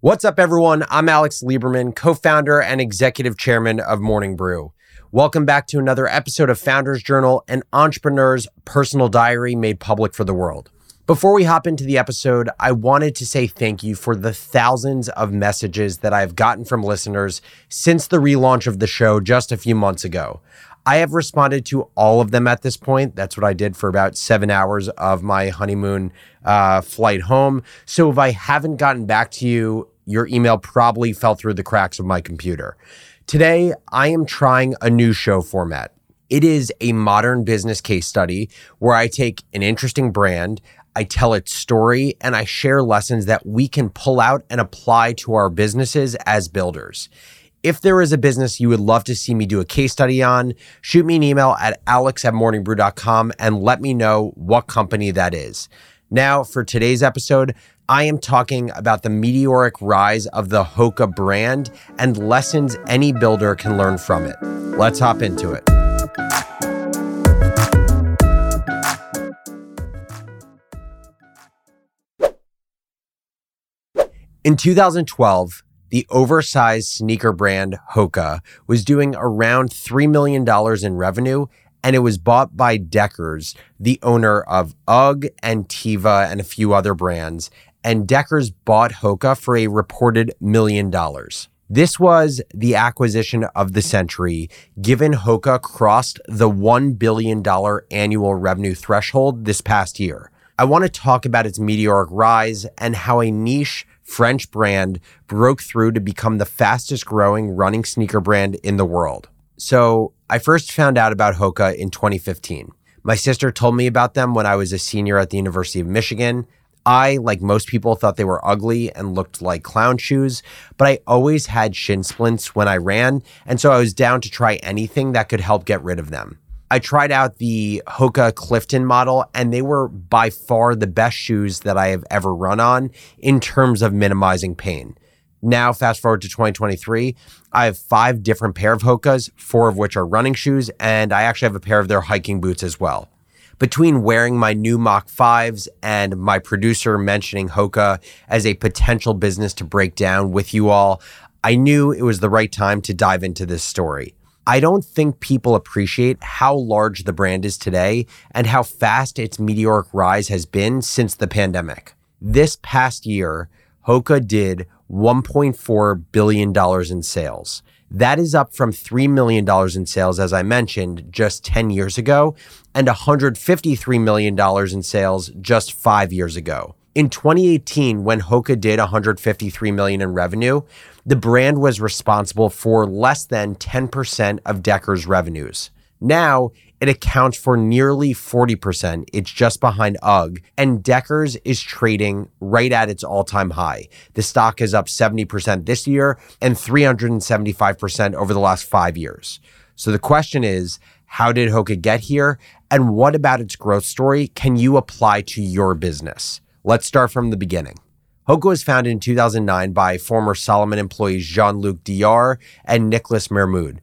What's up, everyone? I'm Alex Lieberman, co-founder and executive chairman of Morning Brew. Welcome back to another episode of Founder's Journal, an entrepreneur's personal diary made public for the world. Before we hop into the episode, I wanted to say thank you for the thousands of messages that I've gotten from listeners since the relaunch of the show just a few months ago. I have responded to all of them at this point. That's what I did for about 7 hours of my honeymoon flight home. So if I haven't gotten back to you, your email probably fell through the cracks of my computer. Today, I am trying a new show format. It is a modern business case study where I take an interesting brand, I tell its story, and I share lessons that we can pull out and apply to our businesses as builders. If there is a business you would love to see me do a case study on, shoot me an email at alex@morningbrew.com and let me know what company that is. Now, for today's episode, I am talking about the meteoric rise of the Hoka brand and lessons any builder can learn from it. Let's hop into it. In 2012, the oversized sneaker brand Hoka was doing around $3 million in revenue, and it was bought by Deckers, the owner of Ugg and Teva and a few other brands, and Deckers bought Hoka for a reported $1 million. This was the acquisition of the century, given Hoka crossed the $1 billion annual revenue threshold this past year. I want to talk about its meteoric rise and how a niche French brand broke through to become the fastest growing running sneaker brand in the world. So I first found out about Hoka in 2015. My sister told me about them when I was a senior at the University of Michigan. I, like most people, thought they were ugly and looked like clown shoes, but I always had shin splints when I ran, and so I was down to try anything that could help get rid of them. I tried out the Hoka Clifton model, and they were by far the best shoes that I have ever run on in terms of minimizing pain. Now, fast forward to 2023, I have 5 different pair of Hokas, 4 of which are running shoes, and I actually have a pair of their hiking boots as well. Between wearing my new Mach 5s and my producer mentioning Hoka as a potential business to break down with you all, I knew it was the right time to dive into this story. I don't think people appreciate how large the brand is today and how fast its meteoric rise has been since the pandemic. This past year, Hoka did $1.4 billion in sales. That is up from $3 million in sales, as I mentioned, just 10 years ago, and $153 million in sales just 5 years ago. In 2018, when Hoka did $153 million in revenue, the brand was responsible for less than 10% of Deckers' revenues. Now, it accounts for nearly 40%. It's just behind UGG, and Deckers is trading right at its all-time high. The stock is up 70% this year and 375% over the last 5 years. So the question is, how did Hoka get here, and what about its growth story can you apply to your business? Let's start from the beginning. Hoka was founded in 2009 by former Salomon employees Jean-Luc Diar and Nicholas Mermoud.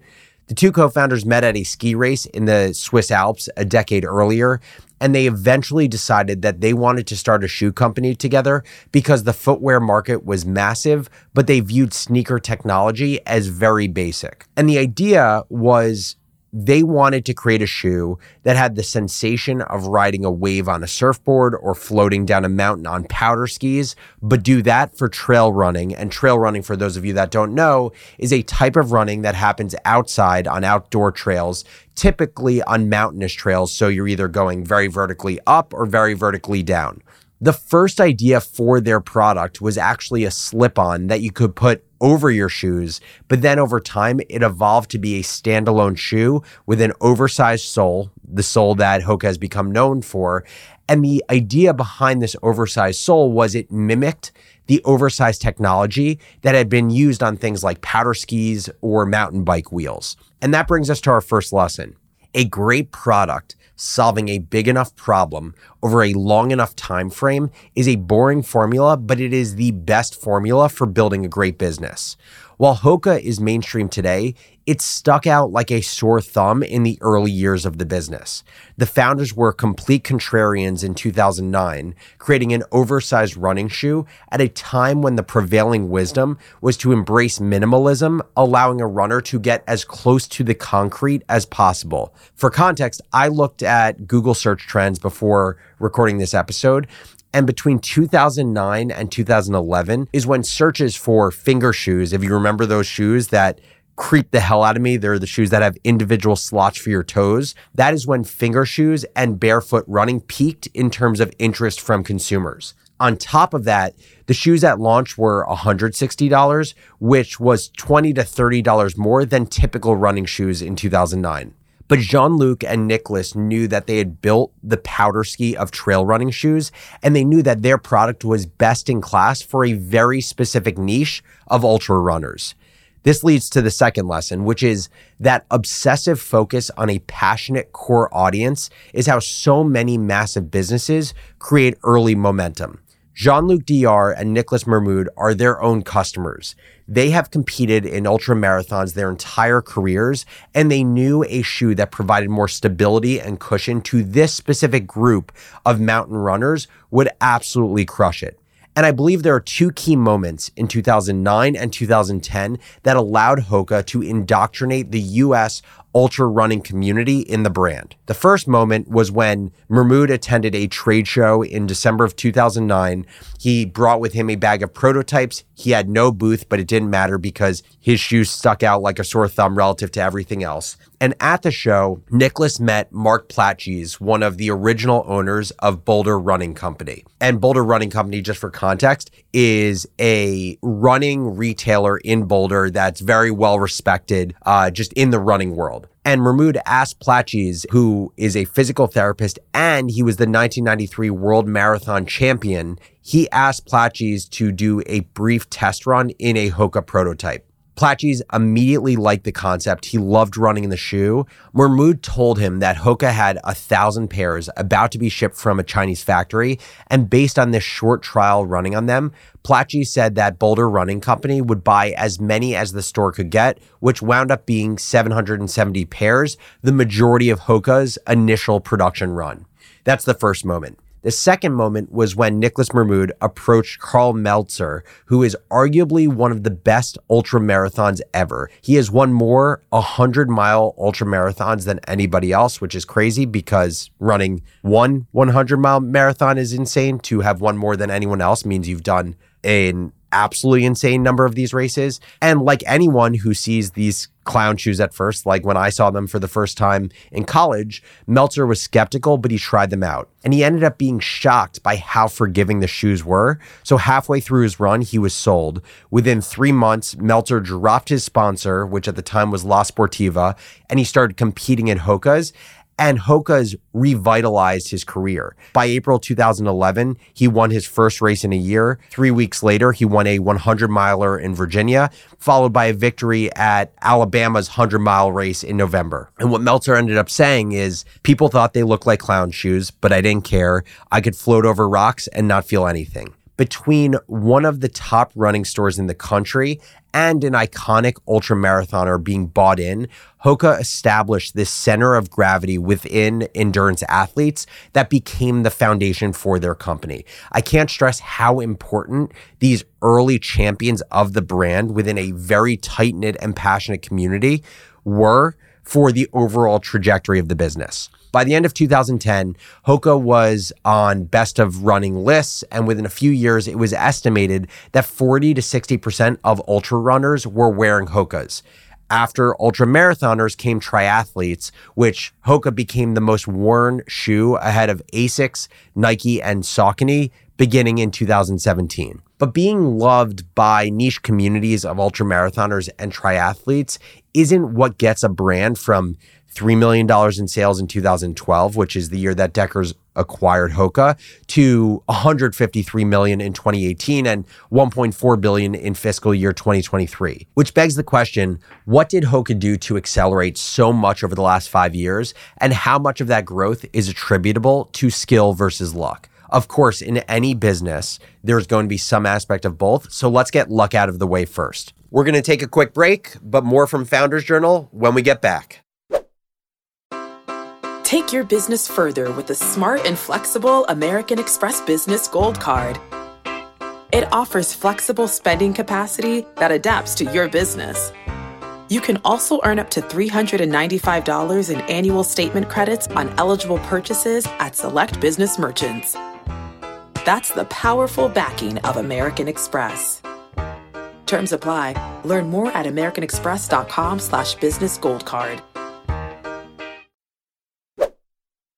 The two co-founders met at a ski race in the Swiss Alps a decade earlier, and they eventually decided that they wanted to start a shoe company together because the footwear market was massive, but they viewed sneaker technology as very basic. And the idea was they wanted to create a shoe that had the sensation of riding a wave on a surfboard or floating down a mountain on powder skis, but do that for trail running. And trail running, for those of you that don't know, is a type of running that happens outside on outdoor trails, typically on mountainous trails. So you're either going very vertically up or very vertically down. The first idea for their product was actually a slip-on that you could put over your shoes, but then over time, it evolved to be a standalone shoe with an oversized sole, the sole that Hoka has become known for. And the idea behind this oversized sole was it mimicked the oversized technology that had been used on things like powder skis or mountain bike wheels. And that brings us to our first lesson. A great product solving a big enough problem over a long enough time frame is a boring formula, but it is the best formula for building a great business. While Hoka is mainstream today, it stuck out like a sore thumb in the early years of the business. The founders were complete contrarians in 2009, creating an oversized running shoe at a time when the prevailing wisdom was to embrace minimalism, allowing a runner to get as close to the concrete as possible. For context, I looked at Google search trends before recording this episode, and between 2009 and 2011 is when searches for finger shoes, if you remember those shoes that creep the hell out of me, they're the shoes that have individual slots for your toes. That is when finger shoes and barefoot running peaked in terms of interest from consumers. On top of that, the shoes at launch were $160, which was $20 to $30 more than typical running shoes in 2009. But Jean-Luc and Nicholas knew that they had built the powder ski of trail running shoes, and they knew that their product was best in class for a very specific niche of ultra runners. This leads to the second lesson, which is that obsessive focus on a passionate core audience is how so many massive businesses create early momentum. Jean-Luc Diar and Nicholas Mermoud are their own customers. They have competed in ultra marathons their entire careers, and they knew a shoe that provided more stability and cushion to this specific group of mountain runners would absolutely crush it. And I believe there are two key moments in 2009 and 2010 that allowed Hoka to indoctrinate the US ultra running community in the brand. The first moment was when Mermoud attended a trade show in December of 2009. He brought with him a bag of prototypes. He had no booth, but it didn't matter because his shoes stuck out like a sore thumb relative to everything else. And at the show, Nicholas met Mark Plaatjes, one of the original owners of Boulder Running Company. And Boulder Running Company, just for context, is a running retailer in Boulder that's very well respected just in the running world. And Mermoud asked Plaatjes, who is a physical therapist, and he was the 1993 World Marathon champion. He asked Plaatjes to do a brief test run in a Hoka prototype. Plaatjes immediately liked the concept. He loved running in the shoe. Mermoud told him that Hoka had 1,000 pairs about to be shipped from a Chinese factory. And based on this short trial running on them, Plaatjes said that Boulder Running Company would buy as many as the store could get, which wound up being 770 pairs, the majority of Hoka's initial production run. That's the first moment. The second moment was when Nicholas Mermoud approached Karl Meltzer, who is arguably one of the best ultra marathons ever. He has won more 100-mile ultra marathons than anybody else, which is crazy because running one 100-mile marathon is insane. To have won more than anyone else means you've done an absolutely insane number of these races. And like anyone who sees these clown shoes at first, like when I saw them for the first time in college, Meltzer was skeptical, but he tried them out. And he ended up being shocked by how forgiving the shoes were. So halfway through his run, he was sold. Within 3 months, Meltzer dropped his sponsor, which at the time was La Sportiva, and he started competing in Hoka's. And Hoka's revitalized his career. By April 2011, he won his first race in a year. 3 weeks later, he won a 100-miler in Virginia, followed by a victory at Alabama's 100-mile race in November. And what Meltzer ended up saying is, people thought they looked like clown shoes, but I didn't care. I could float over rocks and not feel anything. Between one of the top running stores in the country and an iconic ultramarathoner being bought in, Hoka established this center of gravity within endurance athletes that became the foundation for their company. I can't stress how important these early champions of the brand within a very tight-knit and passionate community were for the overall trajectory of the business. By the end of 2010, Hoka was on best of running lists, and within a few years, it was estimated that 40 to 60% of ultra runners were wearing Hokas. After ultra marathoners came triathletes, which Hoka became the most worn shoe ahead of Asics, Nike, and Saucony beginning in 2017. But being loved by niche communities of ultra marathoners and triathletes isn't what gets a brand from $3 million in sales in 2012, which is the year that Deckers acquired Hoka to $153 million in 2018 and $1.4 billion in fiscal year 2023, which begs the question, what did Hoka do to accelerate so much over the last 5 years? And how much of that growth is attributable to skill versus luck? Of course, in any business, there's going to be some aspect of both. So let's get luck out of the way first. We're going to take a quick break, but more from Founder's Journal when we get back. Take your business further with the smart and flexible American Express Business Gold Card. It offers flexible spending capacity that adapts to your business. You can also earn up to $395 in annual statement credits on eligible purchases at select business merchants. That's the powerful backing of American Express. Terms apply. Learn more at americanexpress.com/businessgoldcard.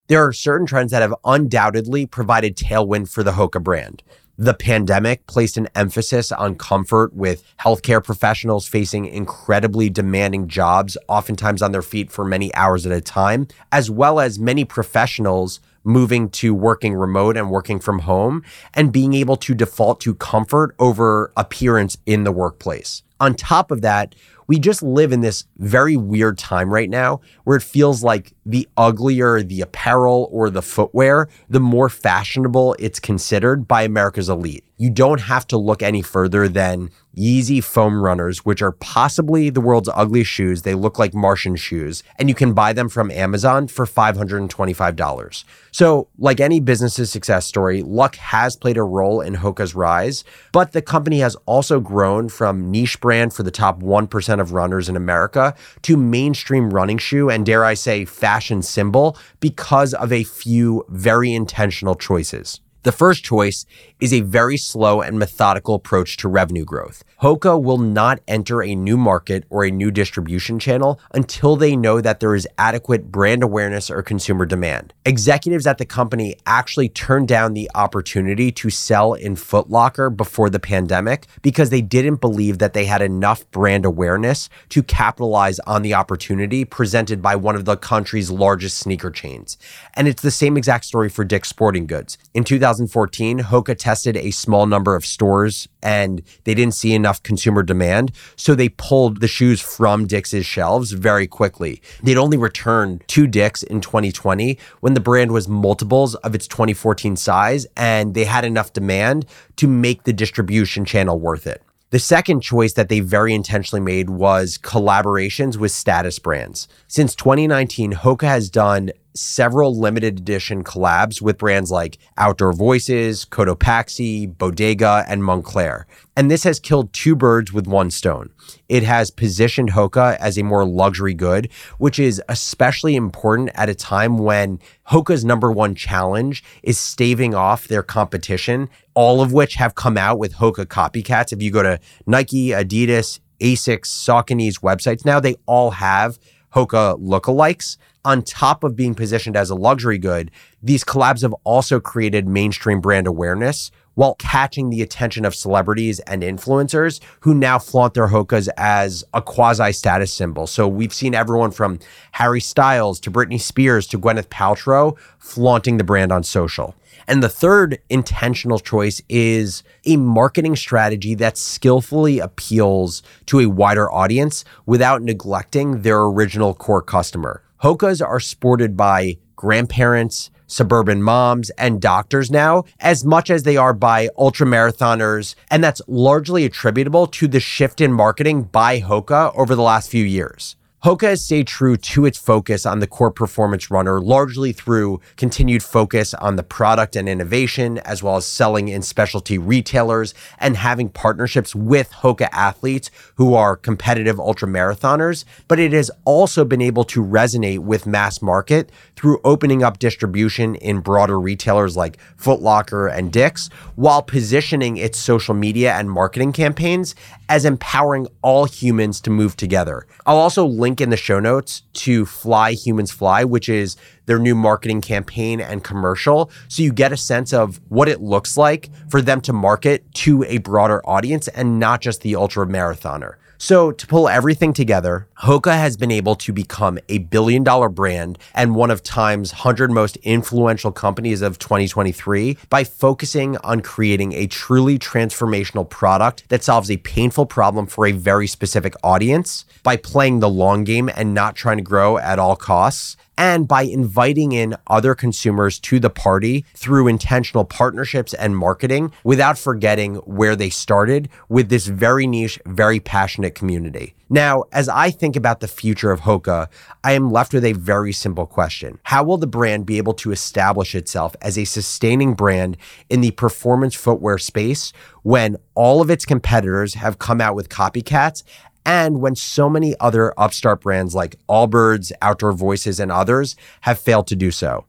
There are certain trends that have undoubtedly provided tailwind for the Hoka brand. The pandemic placed an emphasis on comfort, with healthcare professionals facing incredibly demanding jobs, oftentimes on their feet for many hours at a time, as well as many professionals moving to working remote and working from home and being able to default to comfort over appearance in the workplace. On top of that, we just live in this very weird time right now where it feels like the uglier the apparel or the footwear, the more fashionable it's considered by America's elite. You don't have to look any further than Yeezy foam runners, which are possibly the world's ugliest shoes. They look like Martian shoes, and you can buy them from Amazon for $525. So, like any business's success story, luck has played a role in Hoka's rise, but the company has also grown from niche brand for the top 1% of runners in America to mainstream running shoe and, dare I say, fashion symbol because of a few very intentional choices. The first choice is a very slow and methodical approach to revenue growth. Hoka will not enter a new market or a new distribution channel until they know that there is adequate brand awareness or consumer demand. Executives at the company actually turned down the opportunity to sell in Foot Locker before the pandemic because they didn't believe that they had enough brand awareness to capitalize on the opportunity presented by one of the country's largest sneaker chains. And it's the same exact story for Dick's Sporting Goods. In 2014, Hoka tested a small number of stores and they didn't see enough consumer demand, so they pulled the shoes from Dick's shelves very quickly. They'd only returned to Dick's in 2020 when the brand was multiples of its 2014 size and they had enough demand to make the distribution channel worth it. The second choice that they very intentionally made was collaborations with status brands. Since 2019, Hoka has done several limited edition collabs with brands like Outdoor Voices, Cotopaxi, Bodega, and Moncler. And this has killed two birds with one stone. It has positioned Hoka as a more luxury good, which is especially important at a time when Hoka's number one challenge is staving off their competition, all of which have come out with Hoka copycats. If you go to Nike, Adidas, Asics, Saucony's websites now, they all have Hoka lookalikes. On top of being positioned as a luxury good, these collabs have also created mainstream brand awareness while catching the attention of celebrities and influencers who now flaunt their Hokas as a quasi-status symbol. So we've seen everyone from Harry Styles to Britney Spears to Gwyneth Paltrow flaunting the brand on social. And the third intentional choice is a marketing strategy that skillfully appeals to a wider audience without neglecting their original core customer. Hokas are sported by grandparents, suburban moms, and doctors now as much as they are by ultramarathoners, and that's largely attributable to the shift in marketing by Hoka over the last few years. Hoka has stayed true to its focus on the core performance runner largely through continued focus on the product and innovation, as well as selling in specialty retailers and having partnerships with Hoka athletes who are competitive ultramarathoners. But it has also been able to resonate with mass market through opening up distribution in broader retailers like Foot Locker and Dick's, while positioning its social media and marketing campaigns as empowering all humans to move together. I'll also link in the show notes to Fly Human Fly, which is their new marketing campaign and commercial. So you get a sense of what it looks like for them to market to a broader audience and not just the ultra marathoner. So to pull everything together, Hoka has been able to become a billion-dollar brand and one of Time's 100 most influential companies of 2023 by focusing on creating a truly transformational product that solves a painful problem for a very specific audience, by playing the long game and not trying to grow at all costs, and by inviting in other consumers to the party through intentional partnerships and marketing without forgetting where they started with this very niche, very passionate community. Now, as I think about the future of Hoka, I am left with a very simple question. How will the brand be able to establish itself as a sustaining brand in the performance footwear space when all of its competitors have come out with copycats, and when so many other upstart brands like Allbirds, Outdoor Voices, and others have failed to do so?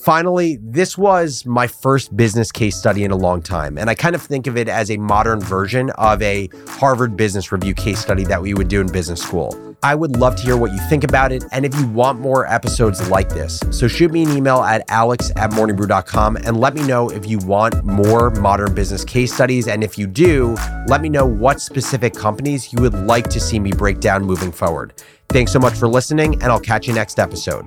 Finally, this was my first business case study in a long time, and I kind of think of it as a modern version of a Harvard Business Review case study that we would do in business school. I would love to hear what you think about it and if you want more episodes like this. So shoot me an email at alex@morningbrew.com and let me know if you want more modern business case studies, and if you do, let me know what specific companies you would like to see me break down moving forward. Thanks so much for listening, and I'll catch you next episode.